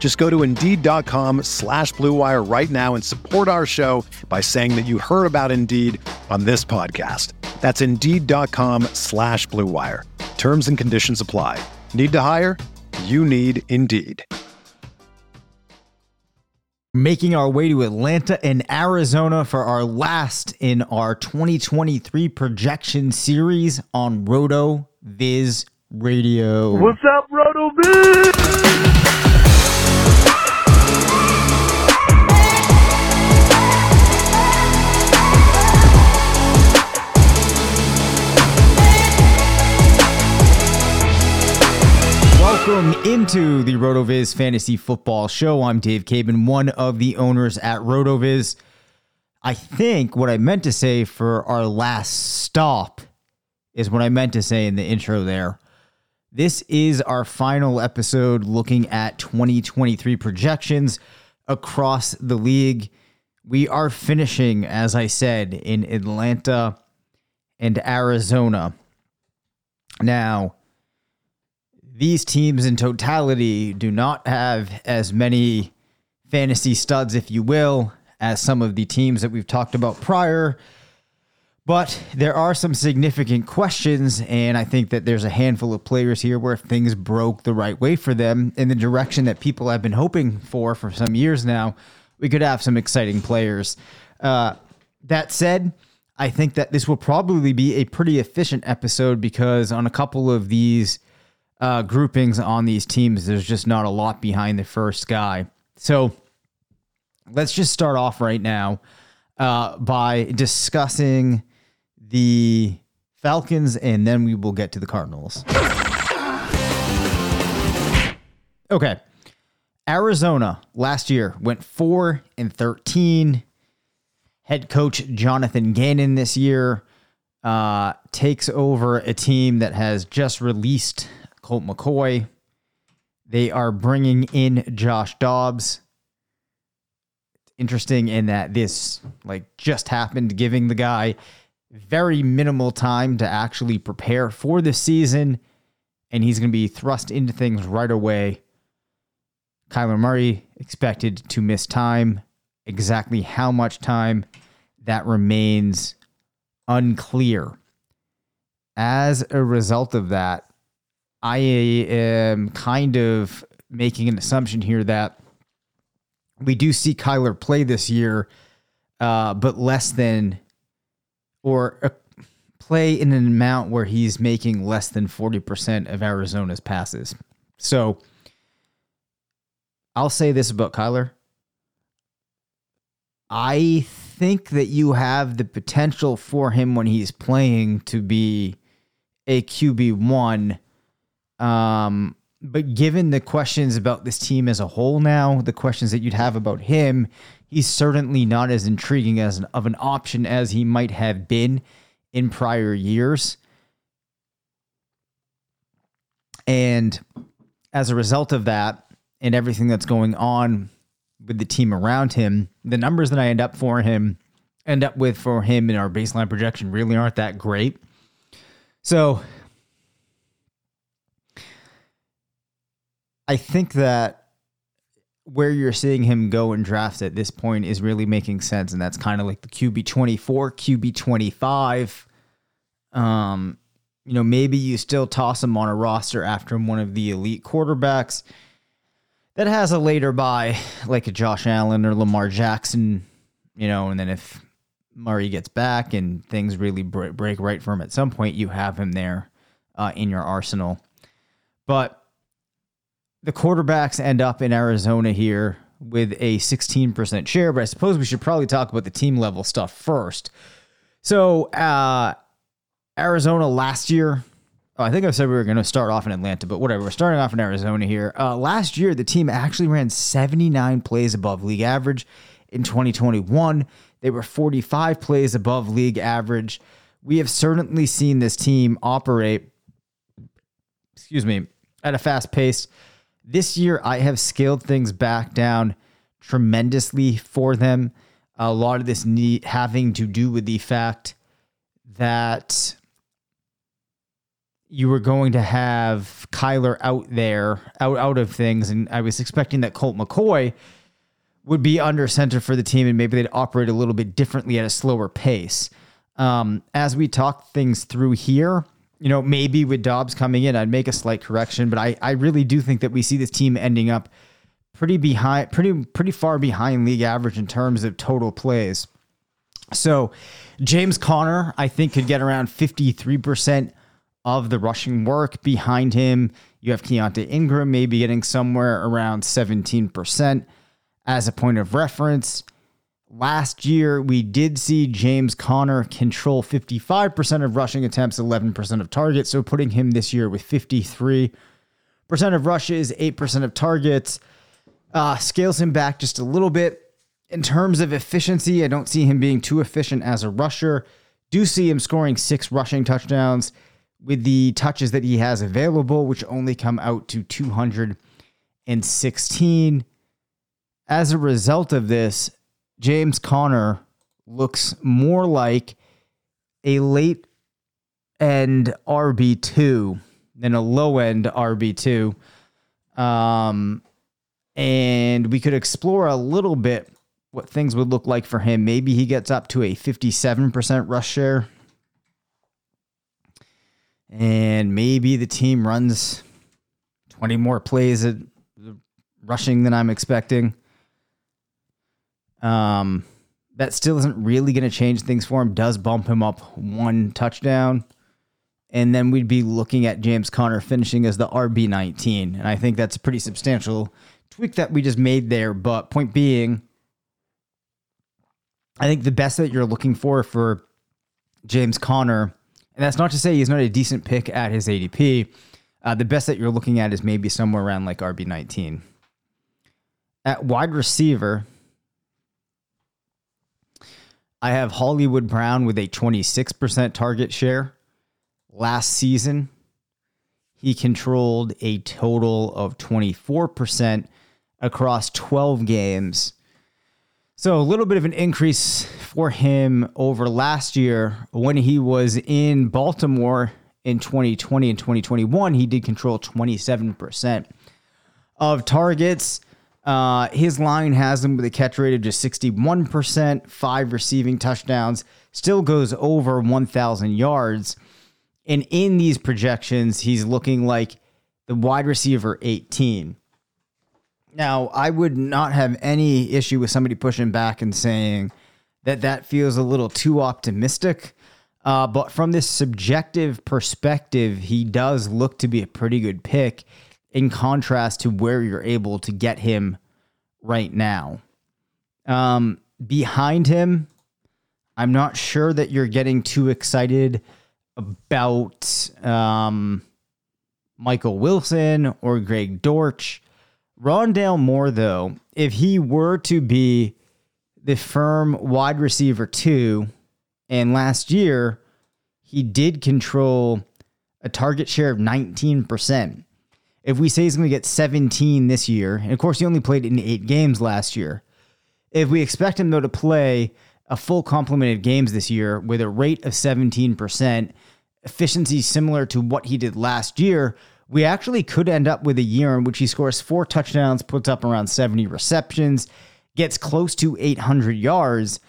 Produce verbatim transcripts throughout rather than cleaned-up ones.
Just go to Indeed.com slash Blue Wire right now and support our show by saying that you heard about Indeed on this podcast. That's Indeed.com slash Blue Wire. Terms and conditions apply. Need to hire? You need Indeed. Making our way to Atlanta and Arizona for our last in our twenty twenty-three projection series on RotoViz Radio. What's up, RotoViz? Welcome into the RotoViz Fantasy Football Show. I'm Dave Caban, one of the owners at RotoViz. I think what I meant to say for our last stop is what I meant to say in the intro there. This is our final episode looking at twenty twenty-three projections across the league. We are finishing, as I said, in Atlanta and Arizona. Now, these teams in totality do not have as many fantasy studs, if you will, as some of the teams that we've talked about prior. But there are some significant questions, and I think that there's a handful of players here where if things broke the right way for them in the direction that people have been hoping for for some years now, we could have some exciting players. Uh, that said, I think that this will probably be a pretty efficient episode because on a couple of these Uh, groupings on these teams, there's just not a lot behind the first guy. So let's just start off right now uh, by discussing the Falcons, and then we will get to the Cardinals. Okay. Arizona last year went four and thirteen. Head coach Jonathan Gannon this year uh, takes over a team that has just released Colt McCoy. They are bringing in Josh Dobbs. Interesting in that this like just happened, giving the guy very minimal time to actually prepare for the season, and he's going to be thrust into things right away. Kyler Murray expected to miss time. Exactly how much time that remains unclear. As a result of that, I am kind of making an assumption here that we do see Kyler play this year, uh, but less than, or uh, play in an amount where he's making less than forty percent of Arizona's passes. So I'll say this about Kyler. I think that you have the potential for him when he's playing to be a Q B one. Um, but given the questions about this team as a whole now, the questions that you'd have about him, he's certainly not as intriguing as an, of an option as he might have been in prior years. And as a result of that and everything that's going on with the team around him, the numbers that I end up for him, end up with for him in our baseline projection really aren't that great. So I think that where you're seeing him go in drafts at this point is really making sense, and that's kind of like the Q B twenty-four, Q B twenty-five. Um, you know, maybe you still toss him on a roster after one of the elite quarterbacks that has a later bye, like a Josh Allen or Lamar Jackson, you know, and then if Murray gets back and things really break, break right for him at some point, you have him there uh, in your arsenal. But the quarterbacks end up in Arizona here with a sixteen percent share, but I suppose we should probably talk about the team level stuff first. So uh, Arizona last year, oh, I think I said we were going to start off in Atlanta, but whatever. We're starting off in Arizona here. Uh, last year, the team actually ran seventy-nine plays above league average. In twenty twenty-one, they were forty-five plays above league average. We have certainly seen this team operate, excuse me, at a fast pace. This year, I have scaled things back down tremendously for them. A lot of this need having to do with the fact that you were going to have Kyler out there, out, out of things, and I was expecting that Colt McCoy would be under center for the team, and maybe they'd operate a little bit differently at a slower pace. Um, as we talk things through here, you know, maybe with Dobbs coming in, I'd make a slight correction, but I, I really do think that we see this team ending up pretty behind, pretty, pretty far behind league average in terms of total plays. So James Conner, I think, could get around fifty-three percent of the rushing work. Behind him, you have Keontae Ingram, maybe getting somewhere around seventeen percent. As a point of reference, last year we did see James Conner control fifty-five percent of rushing attempts, eleven percent of targets. So putting him this year with fifty-three percent of rushes, eight percent of targets, uh, scales him back just a little bit. In terms of efficiency, I don't see him being too efficient as a rusher. Do see him scoring six rushing touchdowns with the touches that he has available, which only come out to two hundred sixteen. As a result of this, James Conner looks more like a late-end R B two than a low-end R B two. Um, and we could explore a little bit what things would look like for him. Maybe he gets up to a fifty-seven percent rush share. And maybe the team runs twenty more plays at rushing than I'm expecting. Um, that still isn't really going to change things for him. Does bump him up one touchdown. And then we'd be looking at James Conner finishing as the R B nineteen. And I think that's a pretty substantial tweak that we just made there. But point being, I think the best that you're looking for for James Conner, and that's not to say he's not a decent pick at his A D P. Uh, the best that you're looking at is maybe somewhere around like R B nineteen. At wide receiver, I have Hollywood Brown with a twenty-six percent target share. Last season, he controlled a total of twenty-four percent across twelve games. So a little bit of an increase for him over last year. When he was in Baltimore in twenty twenty and twenty twenty-one, he did control twenty-seven percent of targets. Uh, his line has him with a catch rate of just sixty-one percent, five receiving touchdowns, still goes over one thousand yards. And in these projections, he's looking like the wide receiver eighteen. Now, I would not have any issue with somebody pushing back and saying that that feels a little too optimistic. Uh, but from this subjective perspective, he does look to be a pretty good pick, in contrast to where you're able to get him right now. Um, behind him, I'm not sure that you're getting too excited about um, Michael Wilson or Greg Dortch. Rondale Moore, though, if he were to be the firm wide receiver two, and last year he did control a target share of nineteen percent. If we say he's going to get seventeen this year, and of course he only played in eight games last year, if we expect him, though, to play a full complement of games this year with a rate of seventeen percent, efficiency similar to what he did last year, we actually could end up with a year in which he scores four touchdowns, puts up around seventy receptions, gets close to eight hundred yards,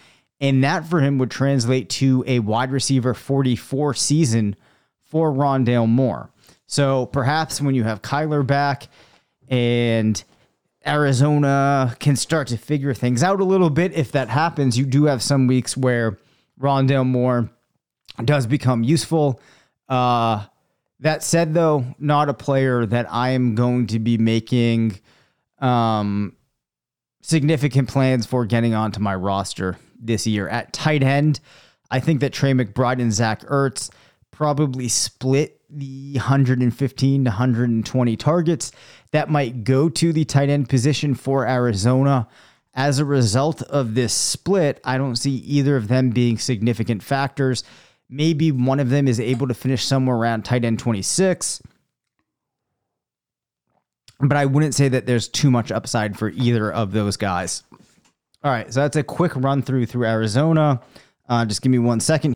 and that for him would translate to a wide receiver forty-four season for Rondale Moore. So perhaps when you have Kyler back and Arizona can start to figure things out a little bit, if that happens, you do have some weeks where Rondale Moore does become useful. Uh, that said, though, not a player that I am going to be making um, significant plans for getting onto my roster this year. At tight end, I think that Trey McBride and Zach Ertz probably split the one fifteen to one twenty targets that might go to the tight end position for Arizona. As a result of this split, I don't see either of them being significant factors. Maybe one of them is able to finish somewhere around tight end twenty-six, but I wouldn't say that there's too much upside for either of those guys. All right, so that's a quick run through through Arizona. Uh, just give me one second.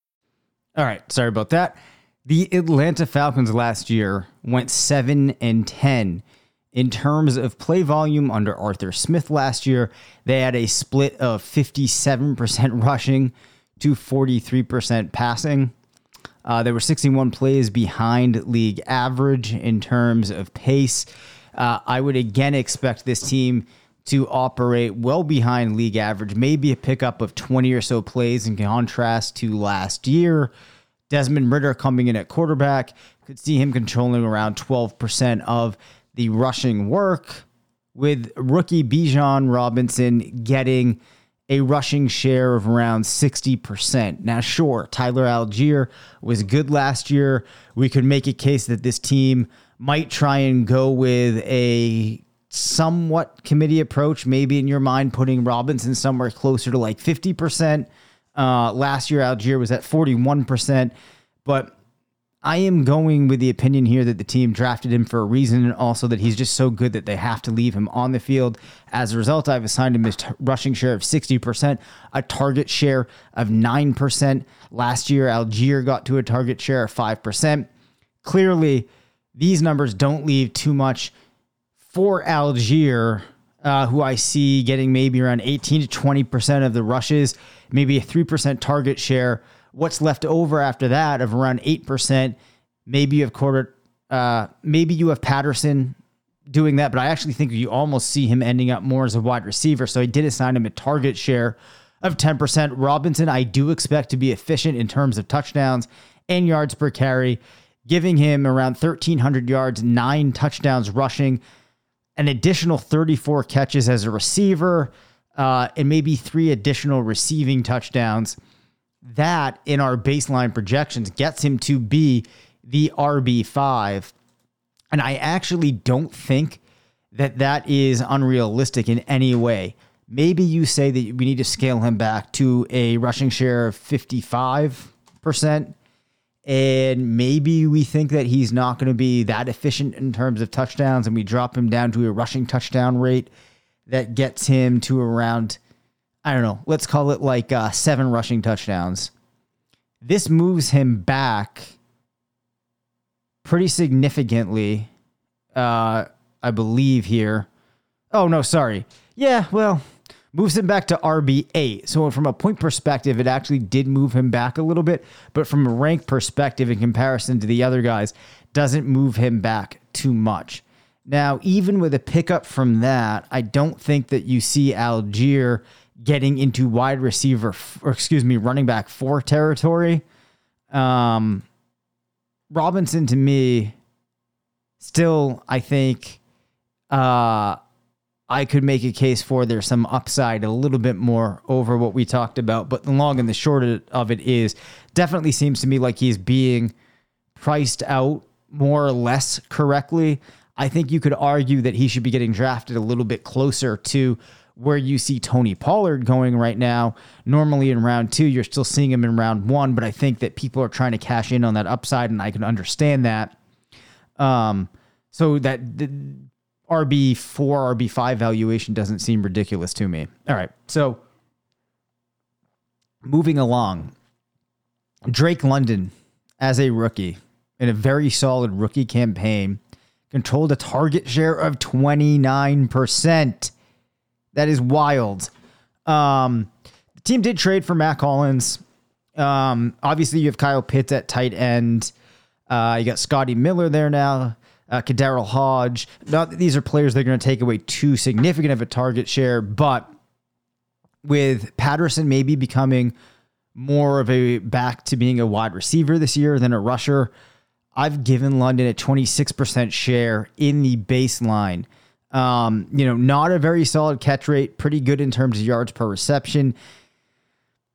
All right, sorry about that. The Atlanta Falcons last year went seven and ten in terms of play volume under Arthur Smith last year. They had a split of fifty-seven percent rushing to forty-three percent passing. Uh, they were sixty-one plays behind league average in terms of pace. Uh, I would again expect this team to operate well behind league average, maybe a pickup of twenty or so plays in contrast to last year. Desmond Ridder coming in at quarterback, could see him controlling around twelve percent of the rushing work, with rookie Bijan Robinson getting a rushing share of around sixty percent. Now, sure, Tyler Algier was good last year. We could make a case that this team might try and go with a somewhat committee approach, maybe in your mind putting Robinson somewhere closer to like fifty percent. Uh, last year, Algier was at forty-one percent, but I am going with the opinion here that the team drafted him for a reason, and also that he's just so good that they have to leave him on the field. As a result, I've assigned him a t- rushing share of sixty percent, a target share of nine percent. Last year, Algier got to a target share of five percent. Clearly, these numbers don't leave too much for Algier, uh, who I see getting maybe around eighteen to twenty percent of the rushes, maybe a three percent target share. What's left over after that of around eight percent, maybe you have quarter, uh, maybe you have Patterson doing that, but I actually think you almost see him ending up more as a wide receiver. So I did assign him a target share of ten percent. Robinson, I do expect to be efficient in terms of touchdowns and yards per carry, giving him around thirteen hundred yards, nine touchdowns rushing, an additional thirty-four catches as a receiver, uh, and maybe three additional receiving touchdowns. That, in our baseline projections, gets him to be the R B five. And I actually don't think that that is unrealistic in any way. Maybe you say that we need to scale him back to a rushing share of fifty-five percent. And maybe we think that he's not going to be that efficient in terms of touchdowns, and we drop him down to a rushing touchdown rate that gets him to around, I don't know, let's call it like uh, seven rushing touchdowns. This moves him back pretty significantly, uh, I believe here. Oh, no, sorry. Yeah, well, moves him back to R B eight. So from a point perspective, it actually did move him back a little bit. But from a rank perspective, in comparison to the other guys, doesn't move him back too much. Now, even with a pickup from that, I don't think that you see Algier getting into wide receiver, or excuse me, running back four territory. Um, Robinson, to me, still, I think uh, I could make a case for there's some upside a little bit more over what we talked about. But the long and the short of it is, definitely seems to me like he's being priced out more or less correctly. I think you could argue that he should be getting drafted a little bit closer to where you see Tony Pollard going right now. Normally in round two, you're still seeing him in round one, but I think that people are trying to cash in on that upside, and I can understand that. Um, so that the R B four, R B five valuation doesn't seem ridiculous to me. All right, so moving along. Drake London as a rookie in a very solid rookie campaign controlled a target share of twenty-nine percent. That is wild. Um, the team did trade for Mac Collins. Um, obviously, you have Kyle Pitts at tight end. Uh, you got Scotty Miller there now. Uh, Kadarius Hodge. Not that these are players that are going to take away too significant of a target share, but with Patterson maybe becoming more of a back to being a wide receiver this year than a rusher, I've given London a twenty-six percent share in the baseline. Um, you know, not a very solid catch rate, pretty good in terms of yards per reception.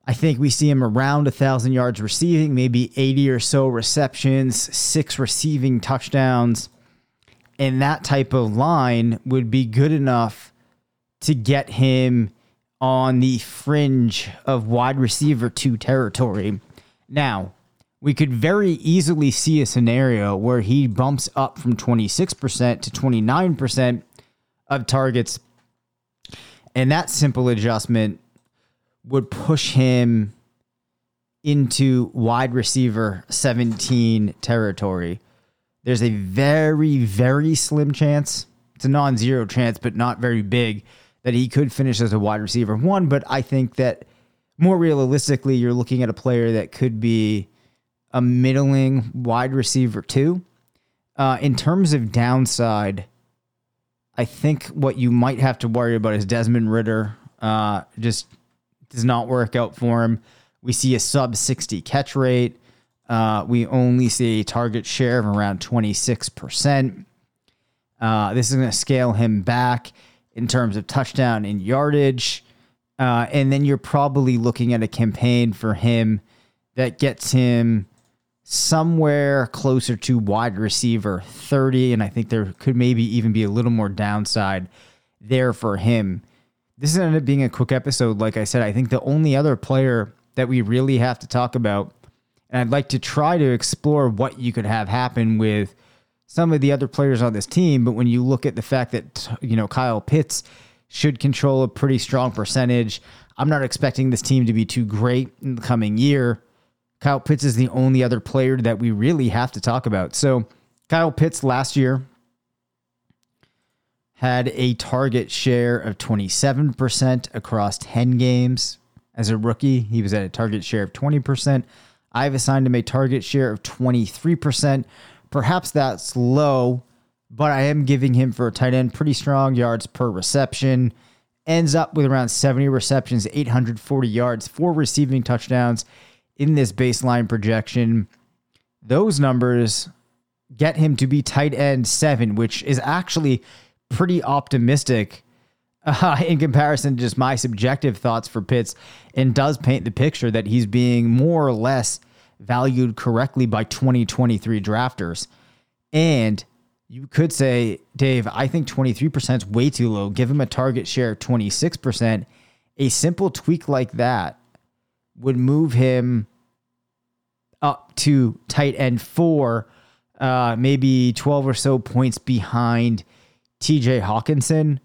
I think we see him around a thousand yards receiving, maybe eighty or so receptions, six receiving touchdowns. And that type of line would be good enough to get him on the fringe of wide receiver two territory. Now, we could very easily see a scenario where he bumps up from twenty-six percent to twenty-nine percent of targets. And that simple adjustment would push him into wide receiver seventeen territory. There's a very, very slim chance. It's a non-zero chance, but not very big, that he could finish as a wide receiver one. But I think that more realistically, you're looking at a player that could be a middling wide receiver too. Uh, in terms of downside, I think what you might have to worry about is Desmond Ridder uh, just does not work out for him. We see a sub sixty catch rate. Uh, we only see a target share of around twenty-six percent. Uh, this is going to scale him back in terms of touchdown and yardage. Uh, and then you're probably looking at a campaign for him that gets him somewhere closer to wide receiver thirty, and I think there could maybe even be a little more downside there for him. This ended up being a quick episode. Like I said, I think the only other player that we really have to talk about, and I'd like to try to explore what you could have happen with some of the other players on this team, but when you look at the fact that, you know, Kyle Pitts should control a pretty strong percentage, I'm not expecting this team to be too great in the coming year. Kyle Pitts is the only other player that we really have to talk about. So Kyle Pitts last year had a target share of twenty-seven percent across ten games. As a rookie, he was at a target share of twenty percent. I've assigned him a target share of twenty-three percent. Perhaps that's low, but I am giving him for a tight end pretty strong yards per reception. Ends up with around seventy receptions, eight hundred forty yards, four receiving touchdowns. In this baseline projection, those numbers get him to be tight end seven, which is actually pretty optimistic uh, in comparison to just my subjective thoughts for Pitts, and does paint the picture that he's being more or less valued correctly by twenty twenty-three drafters. And you could say, Dave, I think twenty-three percent is way too low. Give him a target share of twenty-six percent. A simple tweak like that would move him up to tight end four, uh, maybe twelve or so points behind T J Hawkinson.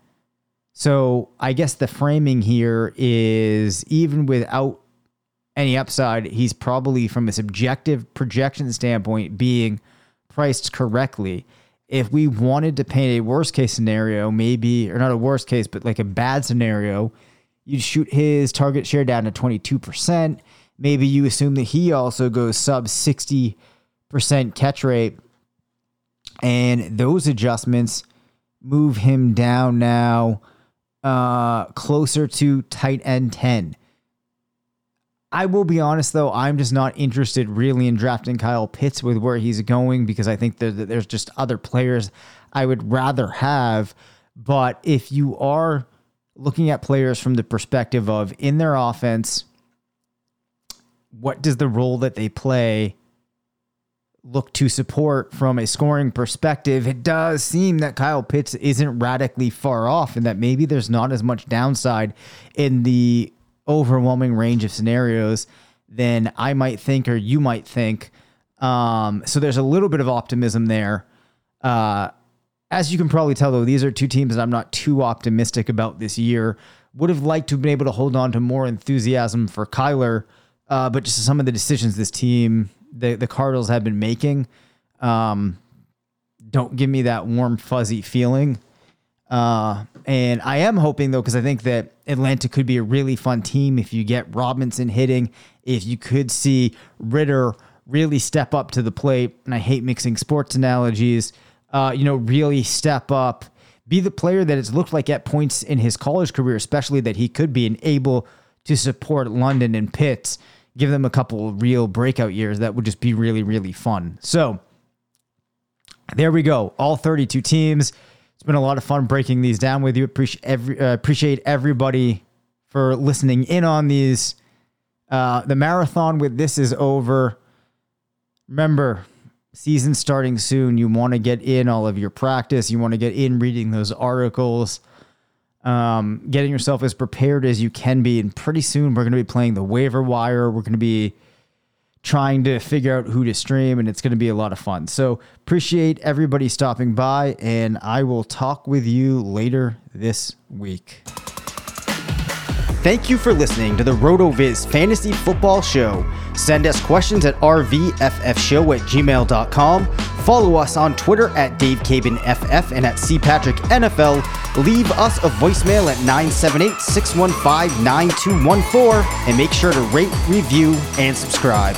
So I guess the framing here is, even without any upside, he's probably, from a subjective projection standpoint, being priced correctly. If we wanted to paint a worst case scenario, maybe, or not a worst case, but like a bad scenario, you'd shoot his target share down to twenty-two percent. Maybe you assume that he also goes sub sixty percent catch rate. And those adjustments move him down now uh, closer to tight end ten. I will be honest, though, I'm just not interested really in drafting Kyle Pitts with where he's going, because I think that there's just other players I would rather have. But if you are looking at players from the perspective of in their offense, what does the role that they play look to support from a scoring perspective? It does seem that Kyle Pitts isn't radically far off, and that maybe there's not as much downside in the overwhelming range of scenarios than I might think or you might think. Um, so there's a little bit of optimism there. Uh, as you can probably tell, though, these are two teams that I'm not too optimistic about this year. Would have liked to have been able to hold on to more enthusiasm for Kyler, uh, but just some of the decisions this team, the, the Cardinals have been making, um, don't give me that warm, fuzzy feeling. Uh, and I am hoping, though, because I think that Atlanta could be a really fun team if you get Robinson hitting, if you could see Ridder really step up to the plate. And I hate mixing sports analogies, uh, you know, really step up, be the player that it's looked like at points in his college career, especially that he could be, and able to support London and Pitts, give them a couple real breakout years. That would just be really, really fun. So there we go. All thirty-two teams. It's been a lot of fun breaking these down with you. Appreciate every, uh, appreciate everybody for listening in on these. Uh, the marathon with this is over. Remember, season starting soon. You want to get in all of your practice. You want to get in reading those articles, um, getting yourself as prepared as you can be. And pretty soon we're going to be playing the waiver wire. We're going to be trying to figure out who to stream, and it's going to be a lot of fun. So appreciate everybody stopping by, and I will talk with you later this week. Thank you for listening to the RotoViz Fantasy Football Show. Send us questions at r v f f show at gmail dot com. Follow us on Twitter at Dave Caban F F and at C Patrick N F L. Leave us a voicemail at nine seven eight, six one five, nine two one four. And make sure to rate, review, and subscribe.